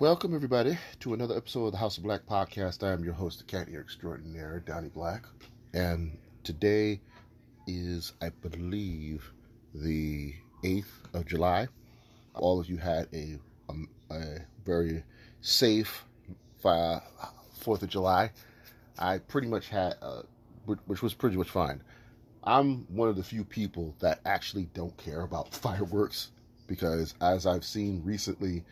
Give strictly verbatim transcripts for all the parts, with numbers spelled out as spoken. Welcome, everybody, to another episode of the House of Black podcast. I am your host, the cat ear extraordinaire, Donnie Black. And today is, I believe, the eighth of July. All of you had a, um, a very safe uh, fourth of July. I pretty much had, uh, which was pretty much fine. I'm one of the few people that actually don't care about fireworks because, as I've seen recently,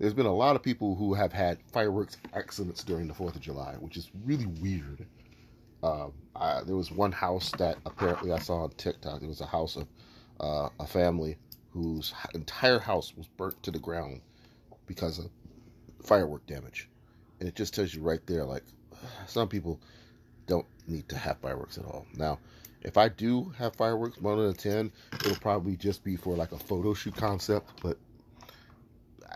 there's been a lot of people who have had fireworks accidents during the fourth of July, which is really weird. Um, I, there was one house that apparently I saw on TikTok. It was a house of uh, a family whose entire house was burnt to the ground because of firework damage. And it just tells you right there, like, some people don't need to have fireworks at all. Now, if I do have fireworks, one out of ten, it'll probably just be for like a photo shoot concept, but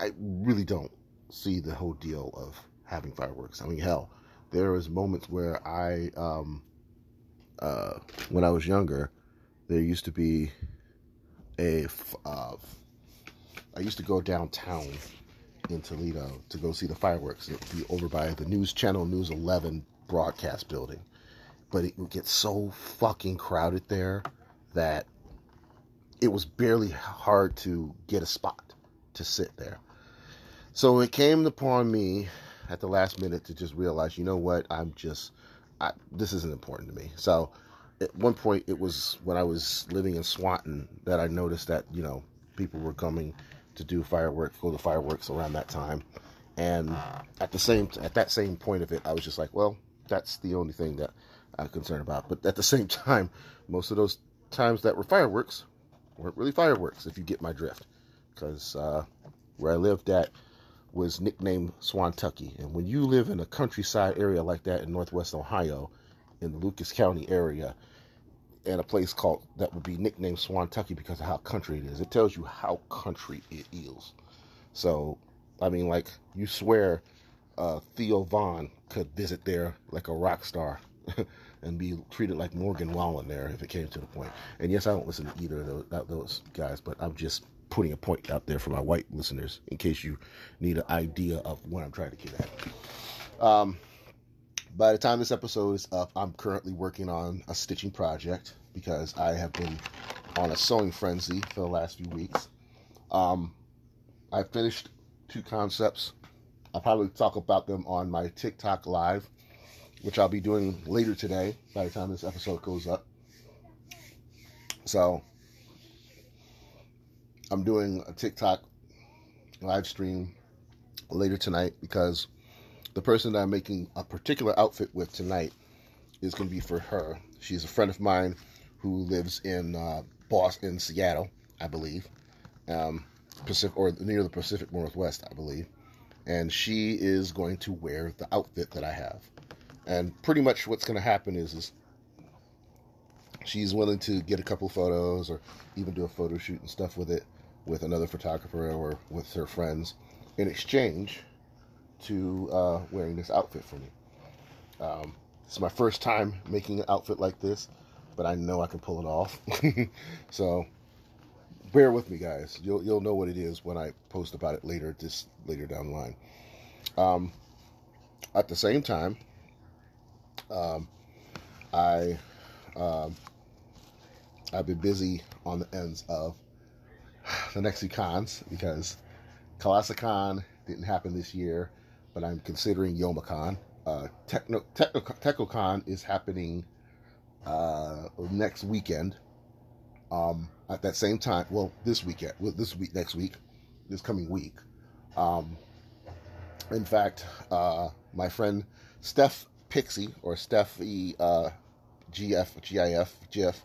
I really don't see the whole deal of having fireworks. I mean, hell, there is moments where I, um, uh, when I was younger, there used to be a, uh, I used to go downtown in Toledo to go see the fireworks. It would be over by the news channel, News eleven broadcast building. But it would get so fucking crowded there that it was barely hard to get a spot to sit there. So it came upon me at the last minute to just realize, you know what, I'm just, I, this isn't important to me. So at one point, it was when I was living in Swanton that I noticed that, you know, people were coming to do fireworks, go to fireworks around that time. And at the same, at that same point of it, I was just like, well, that's the only thing that I'm concerned about. But at the same time, most of those times that were fireworks weren't really fireworks, if you get my drift. Because uh, where I lived at was nicknamed Swantucky. And when you live in a countryside area like that in northwest Ohio, in the Lucas County area, and a place called that would be nicknamed Swantucky because of how country it is, it tells you how country it is. So, I mean, like, you swear uh, Theo Vaughn could visit there like a rock star and be treated like Morgan Wallen there if it came to the point. And yes, I don't listen to either of those guys, but I'm just putting a point out there for my white listeners in case you need an idea of what I'm trying to get at. Um, by the time this episode is up, I'm currently working on a stitching project because I have been on a sewing frenzy for the last few weeks. Um, I finished two concepts. I'll probably talk about them on my TikTok live, which I'll be doing later today by the time this episode goes up. So I'm doing a TikTok live stream later tonight because the person that I'm making a particular outfit with tonight is going to be for her. She's a friend of mine who lives in uh, Boston, Seattle, I believe, um, Pacific or near the Pacific Northwest, I believe. And she is going to wear the outfit that I have. And pretty much what's going to happen is, is she's willing to get a couple photos or even do a photo shoot and stuff with it, with another photographer or with her friends in exchange to uh, wearing this outfit for me. Um, it's my first time making an outfit like this, but I know I can pull it off. So bear with me, guys. You'll you'll know what it is when I post about it later, just later down the line. Um, at the same time, um, I um, I've been busy on the ends of the next two cons because Colossicon didn't happen this year, but I'm considering YomaCon. Uh, Techno, Techno, Technocon is happening uh, next weekend. Um, at that same time, well, this weekend, well, this week, next week, this coming week. Um, in fact, uh, my friend Steph Pixie or Steffi uh, G F, G I F, G F.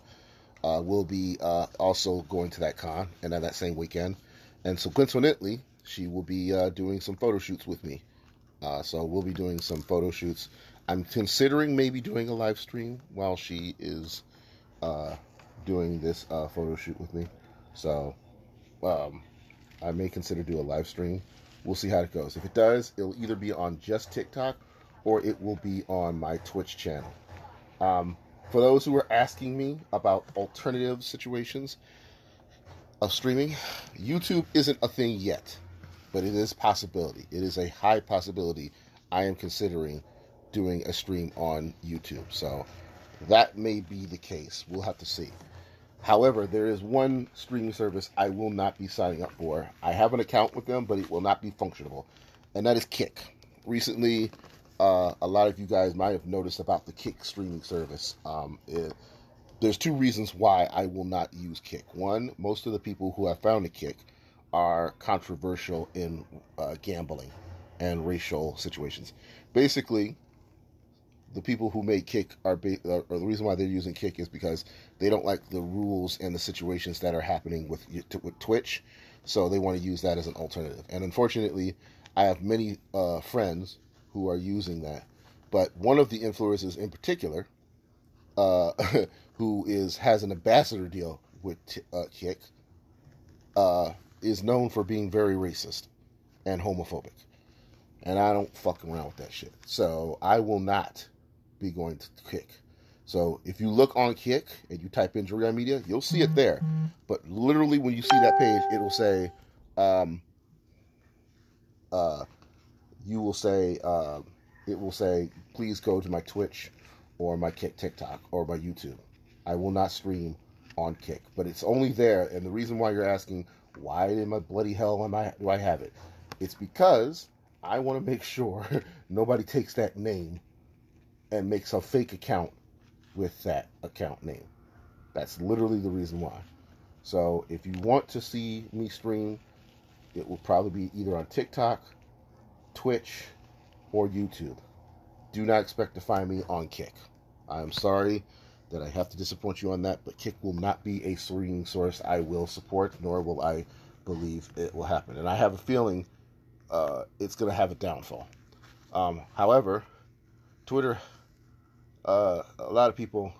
Uh, will be uh, also going to that con and at that same weekend. And so coincidentally, she will be uh, doing some photo shoots with me. Uh, so we'll be doing some photo shoots. I'm considering maybe doing a live stream while she is uh, doing this uh, photo shoot with me. So um, I may consider doing a live stream. We'll see how it goes. If it does, it'll either be on just TikTok or it will be on my Twitch channel. Um, For those who are asking me about alternative situations of streaming, YouTube isn't a thing yet. but it is a possibility. It is a high possibility. I am considering doing a stream on YouTube. So that may be the case. We'll have to see. However, there is one streaming service I will not be signing up for. I have an account with them, but it will not be functional, and that is Kick. Recently, uh, a lot of you guys might have noticed about the Kick streaming service. Um, it, there's two reasons why I will not use Kick. One, most of the people who have found a Kick are controversial in uh, gambling and racial situations. Basically, the people who made Kick are, ba- or the reason why they're using Kick is because they don't like the rules and the situations that are happening with with Twitch, so they want to use that as an alternative. And unfortunately, I have many uh, friends who are using that, but one of the influencers in particular, uh, who is has an ambassador deal with t- uh, Kick, uh, is known for being very racist and homophobic, and I don't fuck around with that shit. So I will not be going to Kick. So if you look on Kick and you type in Jeremy Media, you'll see it there. Mm-hmm. But literally when you see that page, it will say, um, uh, you will say, uh, it will say, please go to my Twitch or my TikTok or my YouTube. I will not stream on Kick, but it's only there. And the reason why you're asking, why in my bloody hell am I, do I have it? It's because I want to make sure nobody takes that name and makes a fake account with that account name. That's literally the reason why. So if you want to see me stream, it will probably be either on TikTok, Twitch, or YouTube. Do not expect to find me on Kick. I'm sorry that I have to disappoint you on that, but Kick will not be a streaming source I will support, nor will I believe it will happen. And I have a feeling uh, it's going to have a downfall. Um, however, Twitter... Uh, a lot of people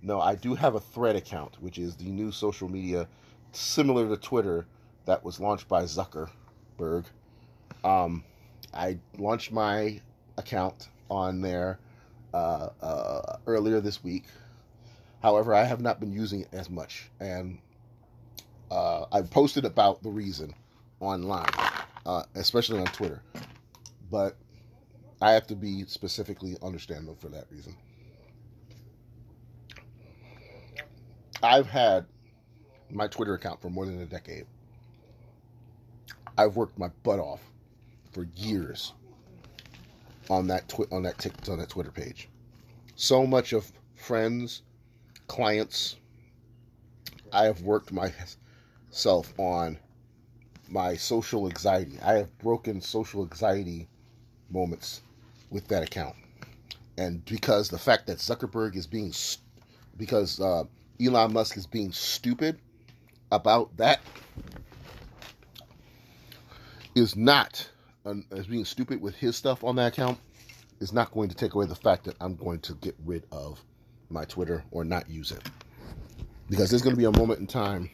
know I do have a Thread account, which is the new social media similar to Twitter that was launched by Zuckerberg. Um, I launched my account on there uh, uh, earlier this week. However, I have not been using it as much, and uh, I've posted about the reason online, uh, especially on Twitter, but I have to be specifically understandable for that reason. I've had my Twitter account for more than a decade. I've worked my butt off for years on that twi- on that tick- on that Twitter page. So much of friends, clients, I have worked myself on my social anxiety. I have broken social anxiety moments with that account, and because the fact that Zuckerberg is being, st- because uh, Elon Musk is being stupid about that, is not uh, as being stupid with his stuff on that account, is not going to take away the fact that I'm going to get rid of my Twitter or not use it, because there's going to be a moment in time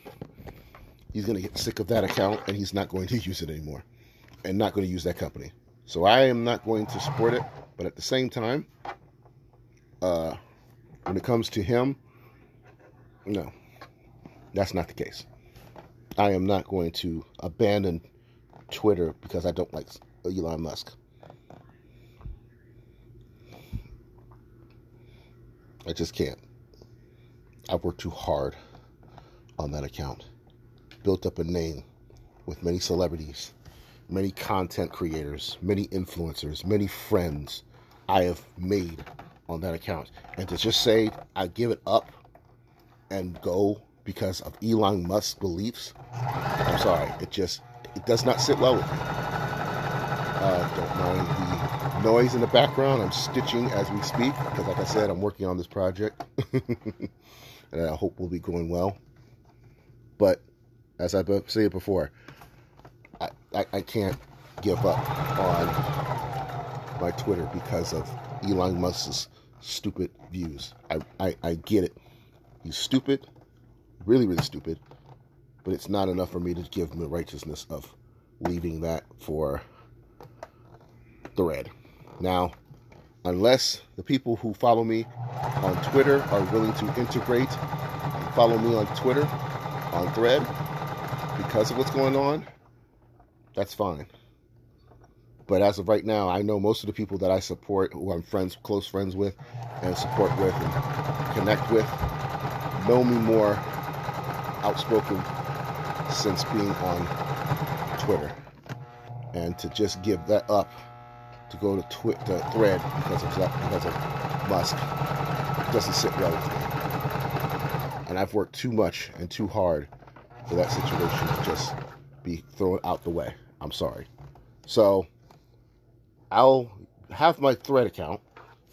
he's going to get sick of that account and he's not going to use it anymore, and not going to use that company. So I am not going to support it, but at the same time, uh, when it comes to him, no, that's not the case. I am not going to abandon Twitter because I don't like Elon Musk. I just can't. I've worked too hard on that account, built up a name with many celebrities, many content creators, many influencers, many friends I have made on that account. And to just say I give it up and go because of Elon Musk's beliefs, I'm sorry. It just, it does not sit well with me. Uh, don't mind the noise in the background. I'm stitching as we speak because, like I said, I'm working on this project. And I hope we'll be going well. But as I've said before, I, I can't give up on my Twitter because of Elon Musk's stupid views. I, I, I get it. He's stupid, really, really stupid, but it's not enough for me to give him the righteousness of leaving that for Thread. Now, unless the people who follow me on Twitter are willing to integrate and follow me on Twitter, on Thread, because of what's going on, That's fine. But as of right now, I know most of the people that I support, who I'm friends, close friends with, and support with, and connect with, know me more outspoken since being on Twitter. And to just give that up, to go to, twi- to Thread because of, because of Musk, doesn't sit well with me. And I've worked too much and too hard for that situation to just be thrown out the way. I'm sorry. So I'll have my Thread account.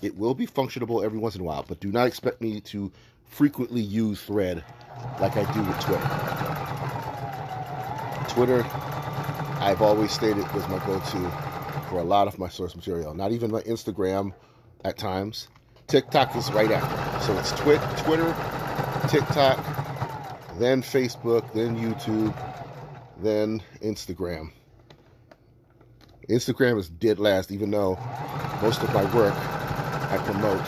It will be functionable every once in a while, but do not expect me to frequently use Thread like I do with Twitter. Twitter, I've always stated, was my go-to for a lot of my source material. Not even my Instagram at times. TikTok is right after. So it's Twi- Twitter, TikTok, then Facebook, then YouTube, then Instagram. Instagram is dead last, even though most of my work I promote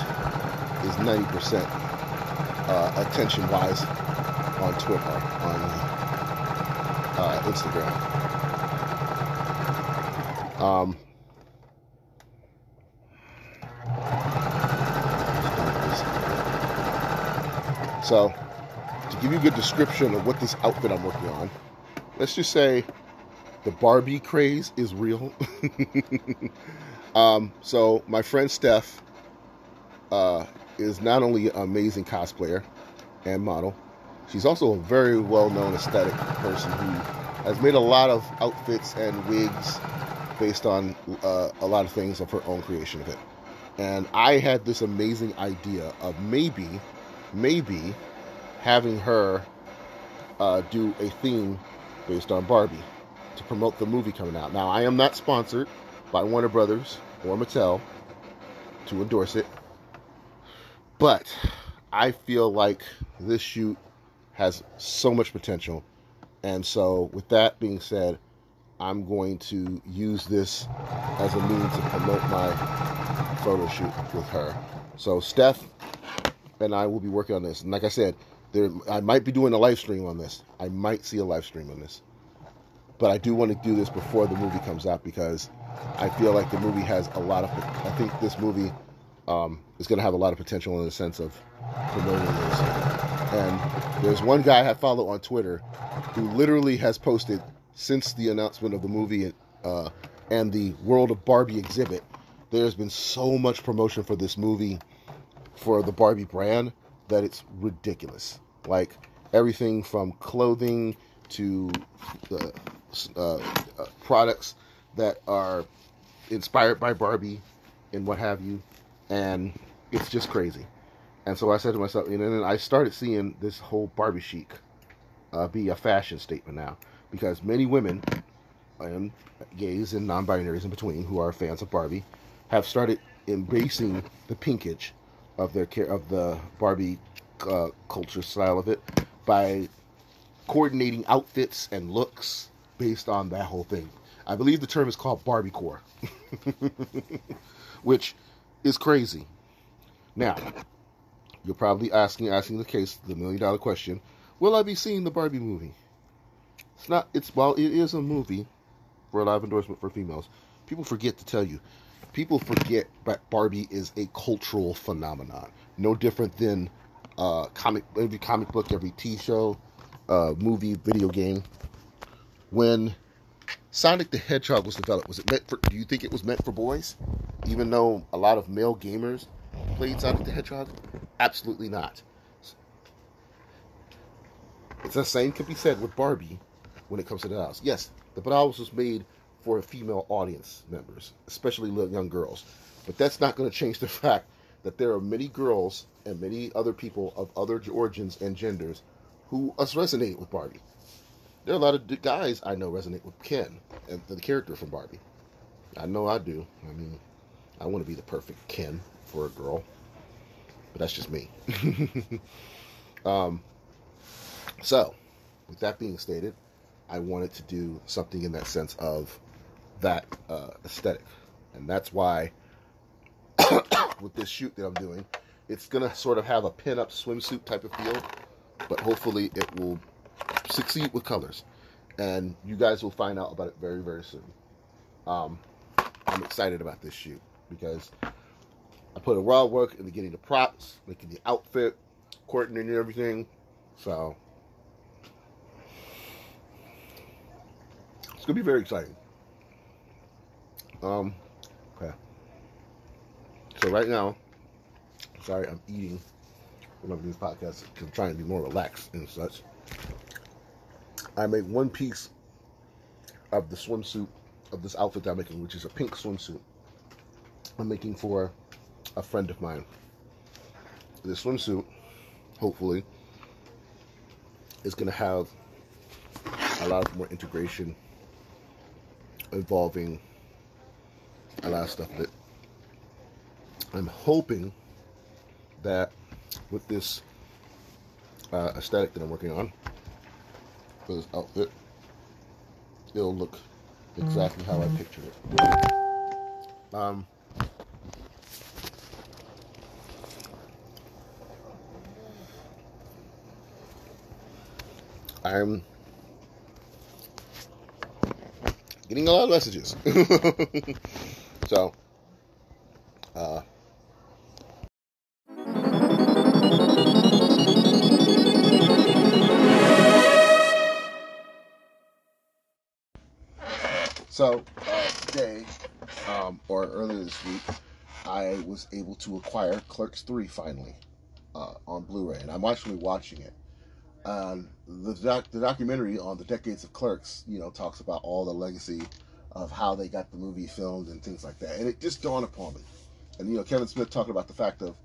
is ninety percent uh, attention-wise on Twitter, on uh, Instagram. Um... So, to give you a good description of what this outfit I'm working on, let's just say the Barbie craze is real. um, so, my friend Steph uh, is not only an amazing cosplayer and model, she's also a very well-known aesthetic person who has made a lot of outfits and wigs based on uh, a lot of things of her own creation of it. And I had this amazing idea of maybe... maybe having her uh, do a theme based on Barbie to promote the movie coming out. Now, I am not sponsored by Warner Brothers or Mattel to endorse it, but I feel like this shoot has so much potential. And so, with that being said, I'm going to use this as a means to promote my photo shoot with her. So, Steph and I will be working on this. And like I said, there, I might be doing a live stream on this. I might see a live stream on this. But I do want to do this before the movie comes out because I feel like the movie has a lot of... I think this movie um, is going to have a lot of potential in the sense of promoting this. And there's one guy I follow on Twitter who literally has posted, since the announcement of the movie uh, and the World of Barbie exhibit, there's been so much promotion for this movie, for the Barbie brand, that it's ridiculous. Like, everything from clothing to the uh, uh, products that are inspired by Barbie and what have you, and it's just crazy. And so I said to myself, and then I started seeing this whole Barbie chic uh, be a fashion statement now, because many women and gays and non-binaries in between who are fans of Barbie have started embracing the pinkage of their care of the Barbie uh, culture style of it by coordinating outfits and looks based on that whole thing. I believe the term is called Barbiecore, which is crazy. Now, you're probably asking, asking the case the million dollar question: will I be seeing the Barbie movie? It's not. It's while it is a movie for a live endorsement for females, people forget to tell you. People forget that Barbie is a cultural phenomenon, no different than uh, comic every comic book, every T V show, uh, movie, video game. When Sonic the Hedgehog was developed, was it meant for? Do you think it was meant for boys? Even though a lot of male gamers played Sonic the Hedgehog, absolutely not. It's the same could be said with Barbie when it comes to the dolls. Yes, the dolls was made for female audience members, especially little young girls. But that's not going to change the fact that there are many girls and many other people of other origins and genders who us resonate with Barbie. There are a lot of guys I know resonate with Ken, and the character from Barbie. I know I do. I mean, I want to be the perfect Ken for a girl. But that's just me. um, so, with that being stated, I wanted to do something in that sense of that uh, aesthetic, and that's why with this shoot that I'm doing, it's gonna sort of have a pin-up swimsuit type of feel, but hopefully it will succeed with colors. and you guys will find out about it very, very soon. Um, I'm excited about this shoot because I put a lot of work into getting the props, making the outfit, coordinating everything. So it's gonna be very exciting. Um, okay. So right now, sorry, I'm eating. Remember these podcasts, I'm trying to be more relaxed and such. I made one piece of the swimsuit, of this outfit that I'm making, which is a pink swimsuit. I'm making for a friend of mine. This swimsuit, hopefully, is going to have a lot more integration involving a lot of stuff that I'm hoping that with this uh, aesthetic that I'm working on for this outfit, it'll look exactly how I pictured it. Um, I'm getting a lot of messages. So, uh, So, uh, today, um, or earlier this week, I was able to acquire Clerks three finally uh, on Blu-ray, and I'm actually watching it. Um, the, doc- the documentary on the decades of Clerks, you know, talks about all the legacy of how they got the movie filmed and things like that, and it just dawned upon me. And, you know, Kevin Smith talking about the fact of,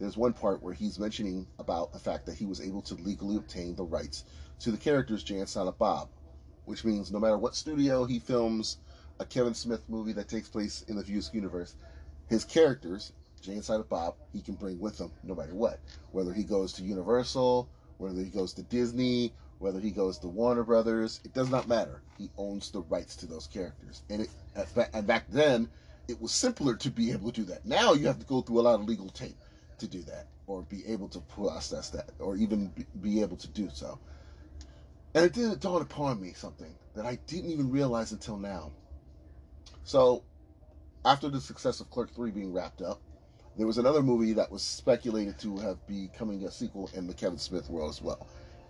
there's one part where he's mentioning about the fact that he was able to legally obtain the rights to the characters Jay and Silent Bob, which means no matter what studio he films a Kevin Smith movie that takes place in the Views universe, his characters, Jay and Silent Bob, he can bring with him no matter what. Whether he goes to Universal, whether he goes to Disney, whether he goes to Warner Brothers, it does not matter. He owns the rights to those characters. And, it, and back then, it was simpler to be able to do that. Now you have to go through a lot of legal tape to do that, or be able to process that, or even be able to do so. And it did dawn upon me something that I didn't even realize until now. So, after the success of Clerks three being wrapped up, there was another movie that was speculated to have becoming a sequel in the Kevin Smith world as well.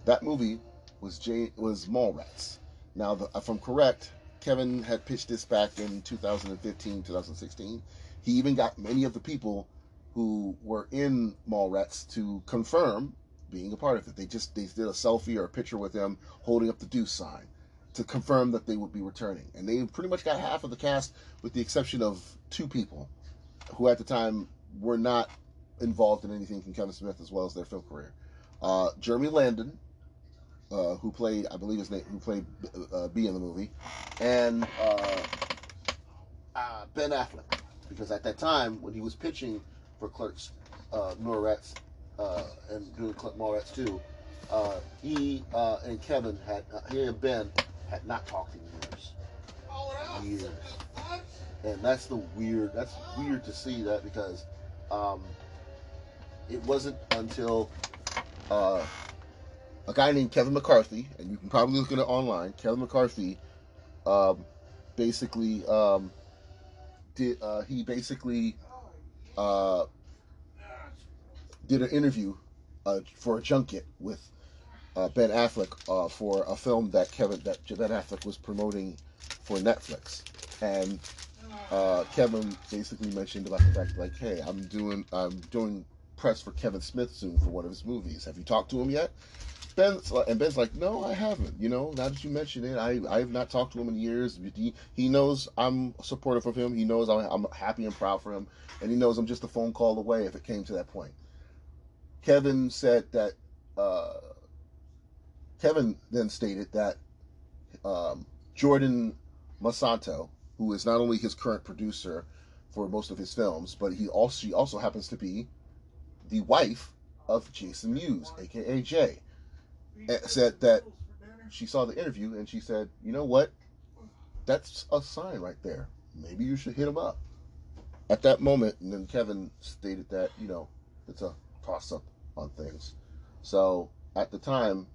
That movie was Jay, was Mallrats. Now, the, if I'm correct, Kevin had pitched this back in two thousand fifteen, two thousand sixteen. He even got many of the people who were in Mallrats to confirm being a part of it. They just they did a selfie or a picture with him holding up the deuce sign to confirm that they would be returning. And they pretty much got half of the cast with the exception of two people who at the time were not involved in anything from Kevin Smith as well as their film career. Uh, Jeremy Landon, uh, who played, I believe his name, who played uh, B in the movie, and uh, uh, Ben Affleck. Because at that time, when he was pitching for Clerks, uh, Mallrats, Uh, and doing Mallrats too, uh, he uh, and Kevin had, uh, he and Ben had not talked in years, years, and that's the weird, that's weird to see that because um, it wasn't until uh, a guy named Kevin McCarthy, and you can probably look at it online, Kevin McCarthy, um, basically, um, did, uh, he basically, uh, did an interview uh, for a junket with uh, Ben Affleck uh, for a film that Kevin that Ben Affleck was promoting for Netflix, and uh, Kevin basically mentioned about the fact like, hey, I'm doing I'm doing press for Kevin Smith soon for one of his movies. Have you talked to him yet? Ben's like, and Ben's like, no, I haven't. You know, now that you mention it, I I have not talked to him in years. He, he knows I'm supportive of him. He knows I'm, I'm happy and proud for him, and he knows I'm just a phone call away if it came to that point. Kevin said that, uh, Kevin then stated that um, Jordan Masanto, who is not only his current producer for most of his films, but he also she also happens to be the wife of Jason Mewes, a k a. Jay, said that she saw the interview and she said, you know what, that's a sign right there. Maybe you should hit him up. At that moment, and then Kevin stated that, you know, it's a toss-up on things. So at the time,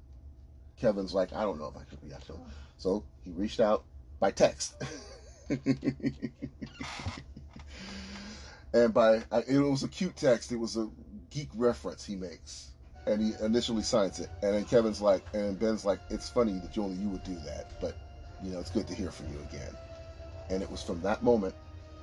Kevin's like, I don't know if I could react to him. So he reached out by text. And by it was a cute text. It was a geek reference he makes. And he initially signs it. And then Kevin's like, and Ben's like, it's funny that only you would do that. But, you know, it's good to hear from you again. And it was from that moment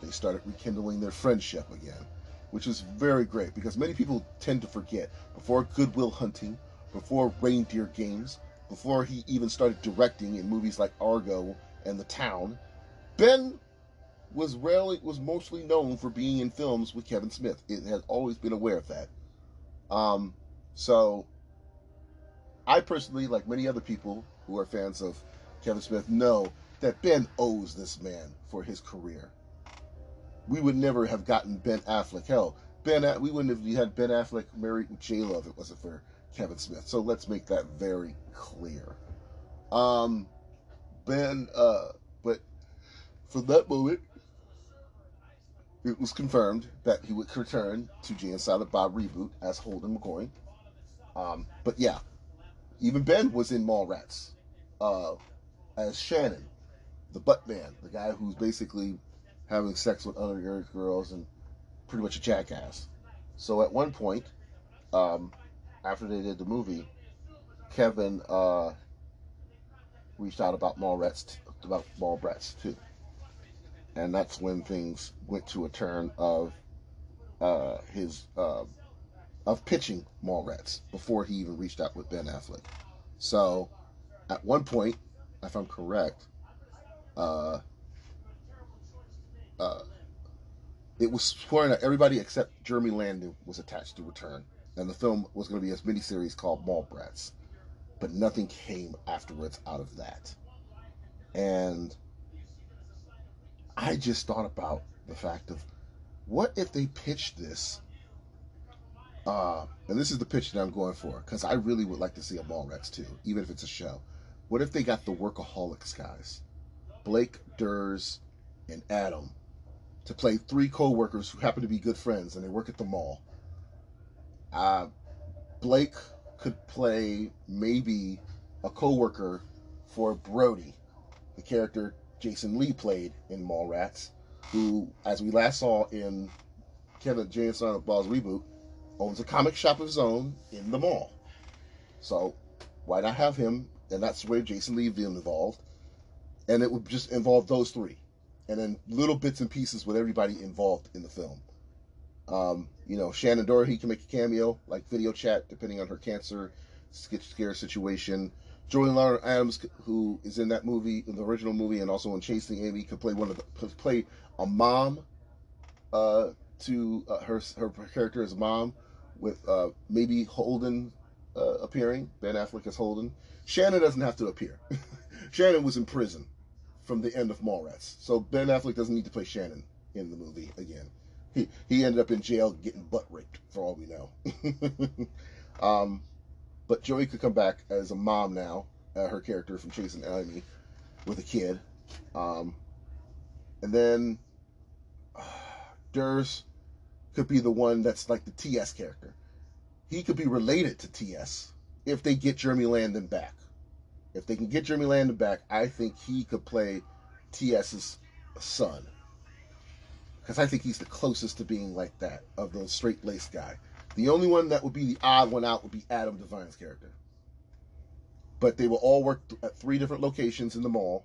they started rekindling their friendship again, which is very great because many people tend to forget. Before Goodwill Hunting, before Reindeer Games, before he even started directing in movies like Argo and The Town, Ben was rarely was mostly known for being in films with Kevin Smith. It has always been aware of that. Um, so I personally, like many other people who are fans of Kevin Smith, know that Ben owes this man for his career. We would never have gotten Ben Affleck. Hell, Ben, we wouldn't have had Ben Affleck married with J Lo if it wasn't for Kevin Smith. So let's make that very clear. Um, Ben, uh, but from that moment, it was confirmed that he would return to Jay and Silent Bob Reboot as Holden McCoy. Um, but yeah, even Ben was in Mallrats uh, as Shannon, the butt man, the guy who's basically having sex with other girls and pretty much a jackass. So at one point, um, after they did the movie, Kevin uh, reached out about Mallrats, about Mallrats too, and that's when things went to a turn of uh, his uh, of pitching Mallrats before he even reached out with Ben Affleck. So at one point, if I'm correct, uh, uh, it was sworn that everybody except Jeremy Landon was attached to return. And the film was going to be a miniseries called Mallrats, but nothing came afterwards out of that. And I just thought about the fact of, what if they pitched this? Uh, and this is the pitch that I'm going for, because I really would like to see a Mallrats too, even if it's a show. What if they got the Workaholics guys, Blake, Durs, and Adam, to play three co-workers who happen to be good friends, and they work at the mall? Uh, Blake could play maybe a co-worker for Brody, the character Jason Lee played in Mallrats, who, as we last saw in Kevin Jay and Silent Bob's Reboot, owns a comic shop of his own in the mall. So why not have him? And that's where Jason Lee would be involved. And it would just involve those three. And then little bits and pieces with everybody involved in the film. Um, you know, Shannon Doherty can make a cameo, like video chat, depending on her cancer scare situation. Jordan Lauren Adams, who is in that movie, in the original movie, and also in Chasing Amy, could play one of the, could play a mom, uh, to uh, her her character as mom, with uh, maybe Holden uh, appearing. Ben Affleck as Holden. Shannon doesn't have to appear. Shannon was in prison from the end of Mallrats, so Ben Affleck doesn't need to play Shannon in the movie again. He, he ended up in jail getting butt raped, for all we know. um, but Joey could come back as a mom now, uh, her character from Chasing Amy, with a kid. Um, and then uh, Durs could be the one that's like the T S character. He could be related to T S if they get Jeremy Landon back. If they can get Jeremy Landon back, I think he could play T S's son. Because I think he's the closest to being like that, of the straight-laced guy. The only one that would be the odd one out would be Adam Devine's character. But they will all work th- at three different locations in the mall.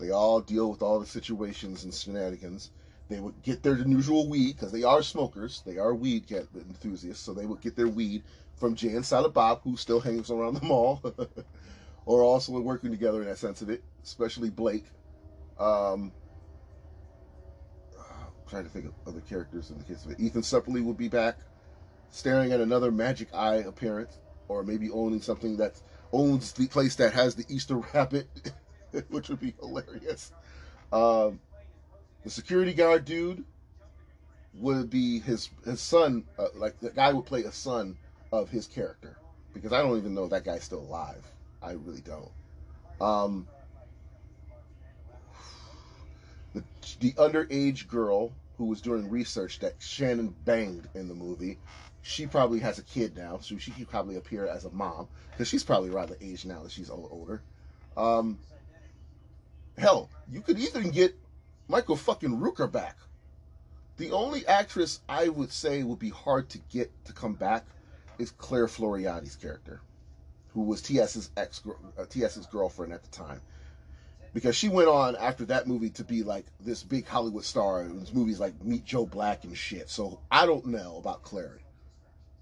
They all deal with all the situations and shenanigans. They would get their usual weed, because they are smokers. They are weed enthusiasts, so they would get their weed from Jay and Silent Bob, who still hangs around the mall. Or also working together in that sense of it, especially Blake. Um... Trying to think of other characters in the case of it. Ethan Suppley will be back, staring at another Magic Eye appearance, or maybe owning something that owns the place that has the Easter rabbit, which would be hilarious. Um, the security guard dude would be his his son. Uh, like the guy would play a son of his character, because I don't even know if that guy's still alive. I really don't. Um, The, the underage girl who was doing research that Shannon banged in the movie, she probably has a kid now, so she could probably appear as a mom, because she's probably around the age now that she's older. Um, hell, you could even get Michael fucking Rooker back. The only actress I would say would be hard to get to come back is Claire Floriani's character, who was T S's ex, uh, T S's girlfriend at the time. Because she went on after that movie to be like this big Hollywood star in movies like Meet Joe Black and shit. So I don't know about Claire.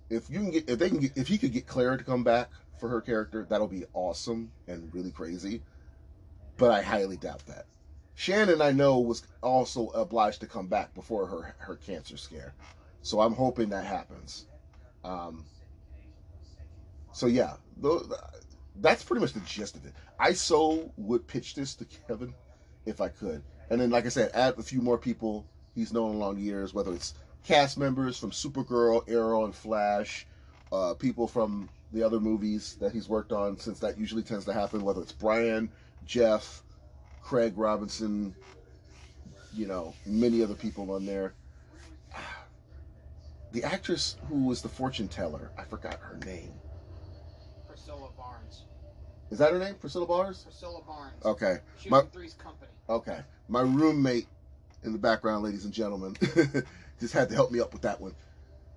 If you can get, if they can, get, if he could get Claire to come back for her character, that'll be awesome and really crazy. But I highly doubt that. Shannon, I know, was also obliged to come back before her her cancer scare. So I'm hoping that happens. Um, so yeah, those. That's pretty much the gist of it. I so would pitch this to Kevin if I could. And then, like I said, add a few more people he's known along years, whether it's cast members from Supergirl, Arrow, and Flash, uh, people from the other movies that he's worked on, since that usually tends to happen, whether it's Brian, Jeff, Craig Robinson, you know, many other people on there. The actress who was the fortune teller, I forgot her name. Priscilla Barnes. Is that her name? Priscilla Barnes? Priscilla Barnes. Okay. She was in Three's Company. Okay. My roommate in the background, ladies and gentlemen, just had to help me up with that one.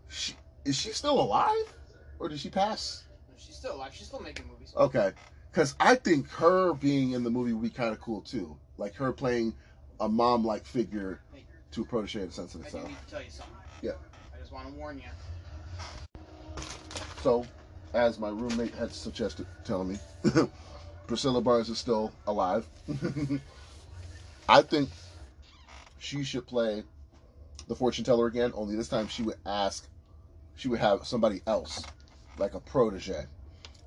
She, is she still alive? Or did she pass? No, she's still alive. She's still making movies. Okay. Because I think her being in the movie would be kind of cool, too. Like her playing a mom-like figure to a protege in a sense of itself. I do need to tell you something. Yeah. I just want to warn you. So, as my roommate had suggested, tell me, Priscilla Barnes is still alive. I think she should play the fortune teller again, only this time she would ask, she would have somebody else, like a protege,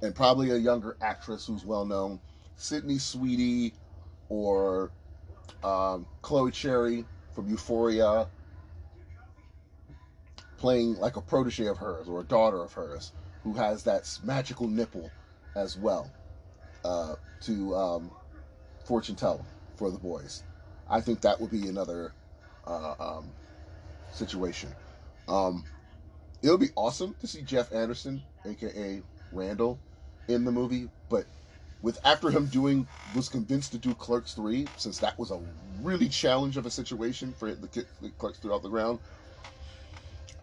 and probably a younger actress who's well-known, Sydney Sweetie or um, Chloe Cherry from Euphoria, playing like a protege of hers or a daughter of hers, who has that magical nipple as well, uh, to um, fortune tell for the boys. I think that would be another uh, um, situation. Um, it would be awesome to see Jeff Anderson, a k a. Randall, in the movie, but with after him doing, was convinced to do Clerks three, since that was a really challenge of a situation for the, kid, the Clerks threw off the ground,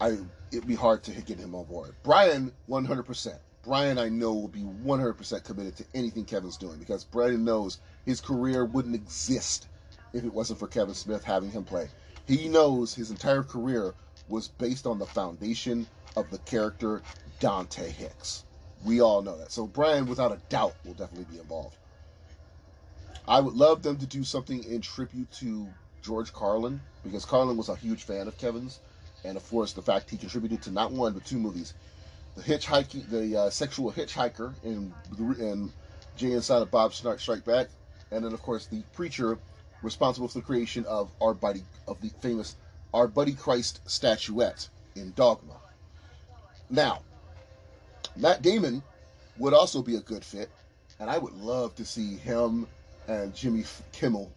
I, it'd be hard to get him on board. Brian, one hundred percent. Brian, I know, will be one hundred percent committed to anything Kevin's doing, because Brian knows his career wouldn't exist if it wasn't for Kevin Smith having him play. He knows his entire career was based on the foundation of the character Dante Hicks. We all know that. So Brian, without a doubt, will definitely be involved. I would love them to do something in tribute to George Carlin, because Carlin was a huge fan of Kevin's. And of course, the fact he contributed to not one but two movies, the hitchhiking, the uh, sexual hitchhiker in and Jay and Silent Bob Strike Back, and then of course the preacher responsible for the creation of our buddy of the famous Our Buddy Christ statuette in Dogma. Now, Matt Damon would also be a good fit, and I would love to see him and Jimmy Kimmel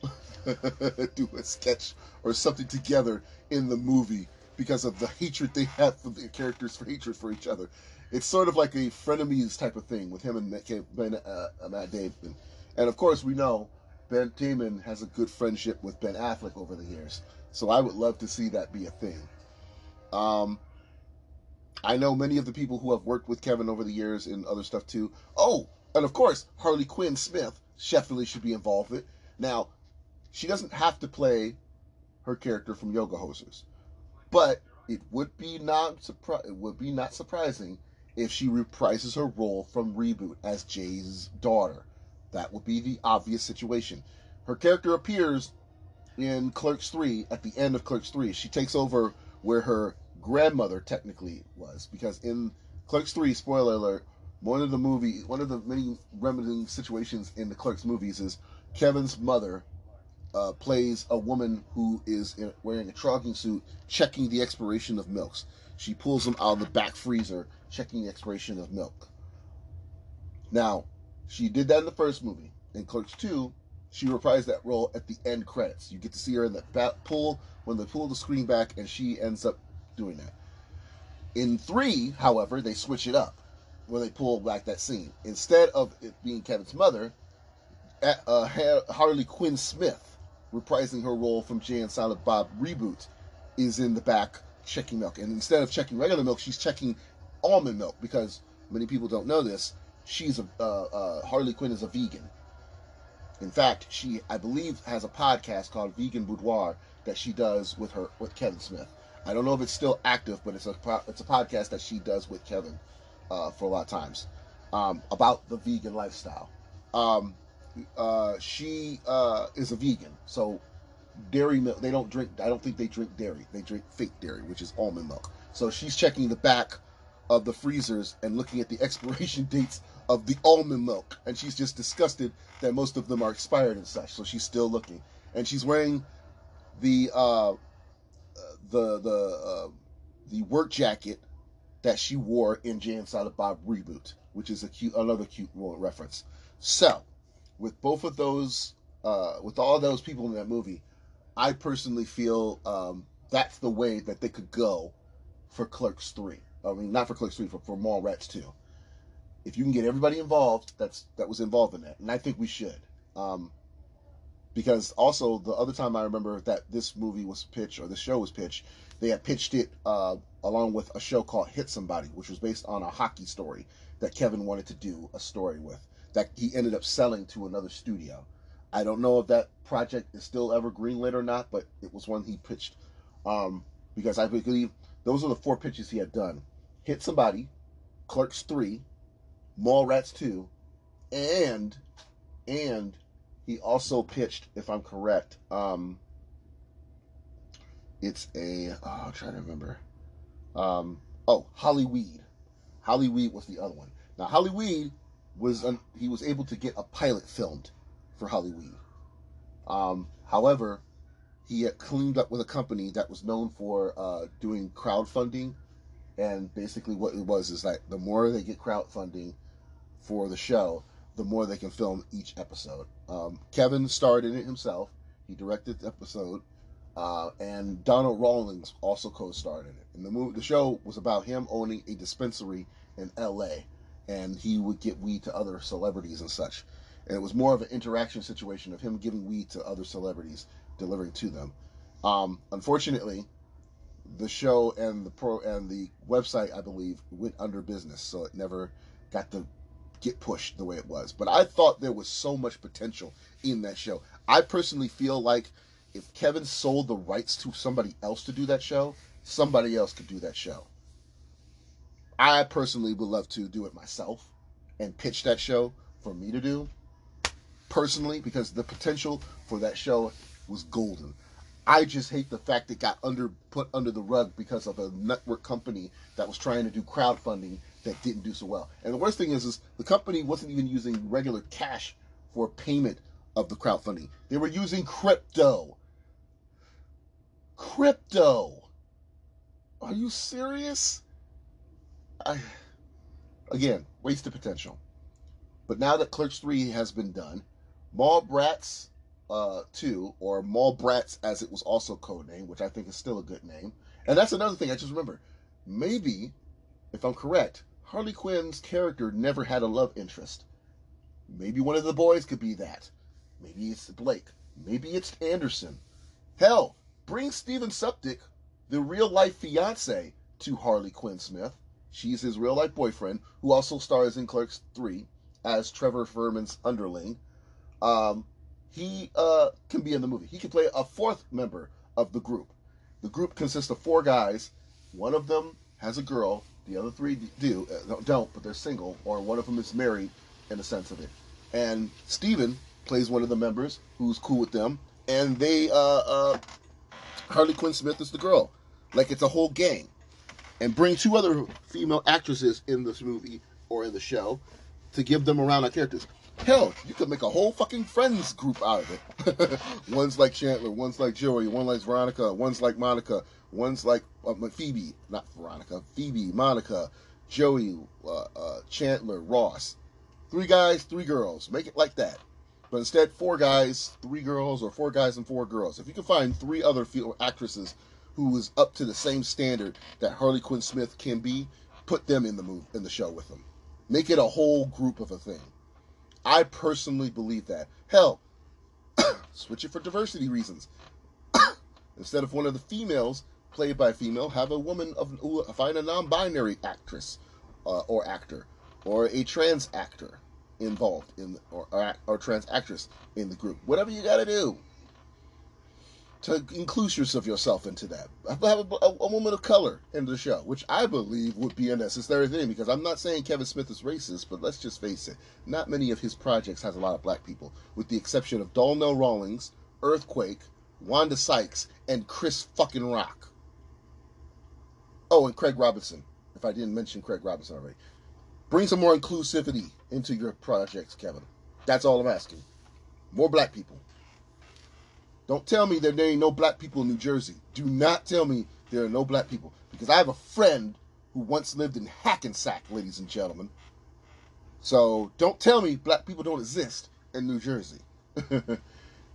do a sketch or something together in the movie, because of the hatred they have for the characters, for hatred for each other. It's sort of like a frenemies type of thing with him and Matt, ben, uh, Matt Damon. And of course, we know Ben Damon has a good friendship with Ben Affleck over the years. So I would love to see that be a thing. Um, I know many of the people who have worked with Kevin over the years and other stuff too. Oh, and of course, Harley Quinn Smith, definitely should be involved with it. Now, she doesn't have to play her character from Yoga Hosers. But it would be not surpri- it would be not surprising if she reprises her role from Reboot as Jay's daughter. That would be the obvious situation. Her character appears in Clerks three, at the end of Clerks three. She takes over where her grandmother technically was, because in Clerks three, spoiler alert, one of the movie, one of the many reminiscent situations in the Clerks movies is Kevin's mother Uh, plays a woman who is in, wearing a jogging suit, checking the expiration of milks. She pulls them out of the back freezer, checking the expiration of milk. Now, she did that in the first movie. In Clerks two, she reprised that role at the end credits. You get to see her in the back pull, when they pull the screen back, and she ends up doing that. In three, however, they switch it up, where they pull back that scene. Instead of it being Kevin's mother, uh, Harley Quinn Smith, reprising her role from Jay and Silent Bob Reboot, is in the back checking milk. And instead of checking regular milk, she's checking almond milk, because many people don't know this. She's a uh, uh, Harley Quinn is a vegan. In fact, she, I believe, has a podcast called Vegan Boudoir that she does with her with Kevin Smith. I don't know if it's still active, but it's a it's a podcast that she does with Kevin uh, for a lot of times um, about the vegan lifestyle. Um, uh, she uh, is a vegan, so dairy milk they don't drink. I don't think they drink dairy. They drink fake dairy, which is almond milk. So she's checking the back of the freezers and looking at the expiration dates of the almond milk, and she's just disgusted that most of them are expired and such. So she's still looking, and she's wearing the uh, the the uh, the work jacket that she wore in Jay and Silent Bob Reboot, which is a cute another cute reference. So, with both of those, uh, with all those people in that movie, I personally feel um, that's the way that they could go for Clerks three. I mean, not for Clerks three, for, for Mallrats two. If you can get everybody involved, that's that was involved in that, and I think we should, um, because also the other time I remember that this movie was pitched or the show was pitched, they had pitched it uh, along with a show called Hit Somebody, which was based on a hockey story that Kevin wanted to do a story with that he ended up selling to another studio. I don't know if that project is still ever greenlit or not, but it was one he pitched um, because I believe those are the four pitches he had done: Hit Somebody, Clerks three. Mallrats two, and and he also pitched, if I'm correct, um, it's a, oh, I'm trying to remember, um, oh, Hollyweed. Hollyweed was the other one. Now, Hollyweed was, an, he was able to get a pilot filmed for Hollyweed. Um, however, he had cleaned up with a company that was known for uh, doing crowdfunding. And basically what it was is that the more they get crowdfunding for the show, the more they can film each episode. Um, Kevin starred in it himself. He directed the episode. Uh, and Donald Rawlings also co-starred in it. And the, movie, the show was about him owning a dispensary in L A And he would get weed to other celebrities and such. And it was more of an interaction situation of him giving weed to other celebrities, delivering to them. Um, unfortunately... the show and the pro and the website, I believe, went under business, so it never got to get pushed the way it was. But I thought there was so much potential in that show. I personally feel like if Kevin sold the rights to somebody else to do that show, somebody else could do that show. I personally would love to do it myself and pitch that show for me to do personally, because the potential for that show was golden. I just hate the fact it got under put under the rug because of a network company that was trying to do crowdfunding that didn't do so well. And the worst thing is, is the company wasn't even using regular cash for payment of the crowdfunding. They were using crypto. Crypto. Are you serious? I, again, wasted potential. But now that Clerks three has been done, Mallrats Uh, two, or Mallrats as it was also codenamed, which I think is still a good name. And that's another thing I just remember. Maybe, if I'm correct, Harley Quinn's character never had a love interest. Maybe one of the boys could be that. Maybe it's Blake. Maybe it's Anderson. Hell, bring Steven Septic, the real-life fiancé, to Harley Quinn Smith. She's his real-life boyfriend, who also stars in Clerks three as Trevor Furman's underling. Um... He uh, can be in the movie. He can play a fourth member of the group. The group consists of four guys. One of them has a girl. The other three do uh, don't, but they're single, or one of them is married in the sense of it. And Steven plays one of the members who's cool with them. And they, uh, uh, Harley Quinn Smith is the girl. Like, it's a whole gang. And bring two other female actresses in this movie or in the show to give them around our characters. Hell, you could make a whole fucking Friends group out of it. One's like Chandler, one's like Joey, one like Veronica, one's like Monica, one's like uh, Phoebe, not Veronica, Phoebe, Monica, Joey, uh, uh, Chandler, Ross. Three guys, three girls. Make it like that. But instead, four guys, three girls, or four guys and four girls. If you can find three other female actresses who is up to the same standard that Harley Quinn Smith can be, put them in the move, in the show with them. Make it a whole group of a thing. I personally believe that. Hell, switch it for diversity reasons. Instead of one of the females played by a female, have a woman of find a non-binary actress uh, or actor, or a trans actor involved in, or, or or trans actress in the group. Whatever you gotta do to include yourself yourself into that. Have a, a, a woman of color in the show, which I believe would be a necessary thing, because I'm not saying Kevin Smith is racist, but let's just face it, not many of his projects has a lot of black people, with the exception of Darnell Rawlings, Earthquake, Wanda Sykes, and Chris fucking Rock. Oh, and Craig Robinson, if I didn't mention Craig Robinson already. Bring some more inclusivity into your projects, Kevin. That's all I'm asking. More black people. Don't tell me that there ain't no black people in New Jersey. Do not tell me there are no black people. Because I have a friend who once lived in Hackensack, ladies and gentlemen. So don't tell me black people don't exist in New Jersey.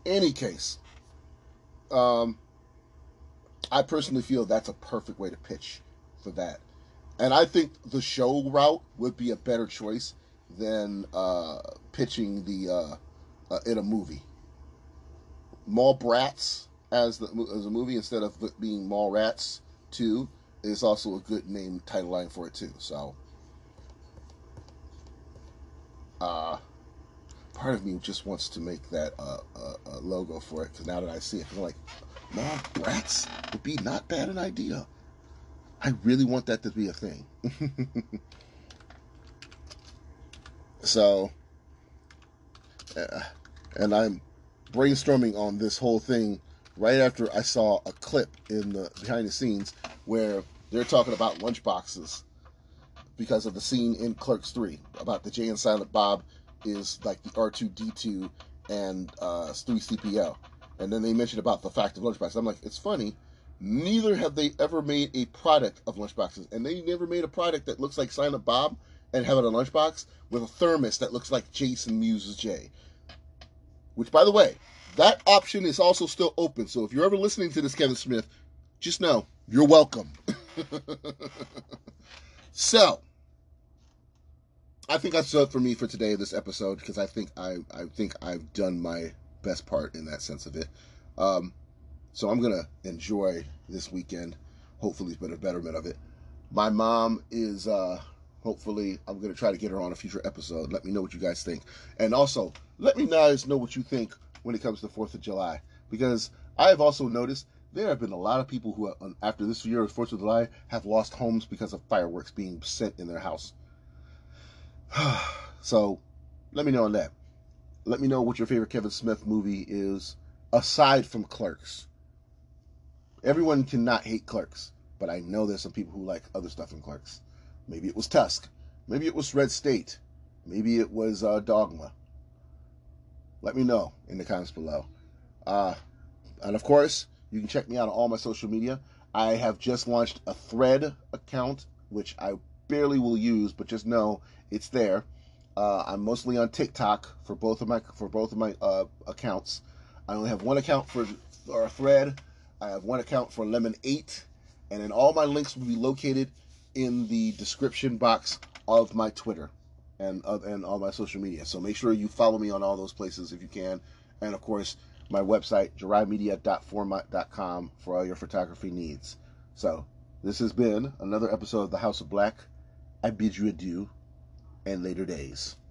Any case, um, I personally feel that's a perfect way to pitch for that. And I think the show route would be a better choice than uh, pitching the uh, uh, in a movie. Mallrats as the as a movie instead of being Mallrats two is also a good name title line for it too. So, uh, part of me just wants to make that uh, uh, uh, logo for it, because now that I see it, I'm like, Mallrats would be not bad an idea. I really want that to be a thing. So, uh, and I'm brainstorming on this whole thing right after I saw a clip in the behind the scenes where they're talking about lunchboxes because of the scene in Clerks three about the Jay and Silent Bob is like the R two D two and uh, three C P O. And then they mentioned about the fact of lunchboxes. I'm like, it's funny. Neither have they ever made a product of lunchboxes, and they never made a product that looks like Silent Bob and having a lunchbox with a thermos that looks like Jason Muse's Jay. Which, by the way, that option is also still open. So if you're ever listening to this, Kevin Smith, just know you're welcome. So, I think that's it for me for today, this episode, because I think I I think I've done my best part in that sense of it. Um, So I'm going to enjoy this weekend. Hopefully it's been a betterment of it. My mom is, uh, hopefully, I'm going to try to get her on a future episode. Let me know what you guys think. And also, let me guys know what you think when it comes to fourth of July. Because I have also noticed there have been a lot of people who, have, after this year of fourth of July, have lost homes because of fireworks being sent in their house. So, let me know on that. Let me know what your favorite Kevin Smith movie is, aside from Clerks. Everyone cannot hate Clerks, but I know there's some people who like other stuff in Clerks. Maybe it was Tusk. Maybe it was Red State. Maybe it was uh, Dogma. Let me know in the comments below. Uh, and of course, you can check me out on all my social media. I have just launched a Thread account, which I barely will use, but just know it's there. Uh, I'm mostly on TikTok for both of my for both of my uh, accounts. I only have one account for our Thread. I have one account for Lemon eight, and then all my links will be located in the description box of my Twitter and uh, and all my social media. So make sure you follow me on all those places if you can. And, of course, my website, jirai media dot format dot com, for all your photography needs. So this has been another episode of the House of Black. I bid you adieu and later days.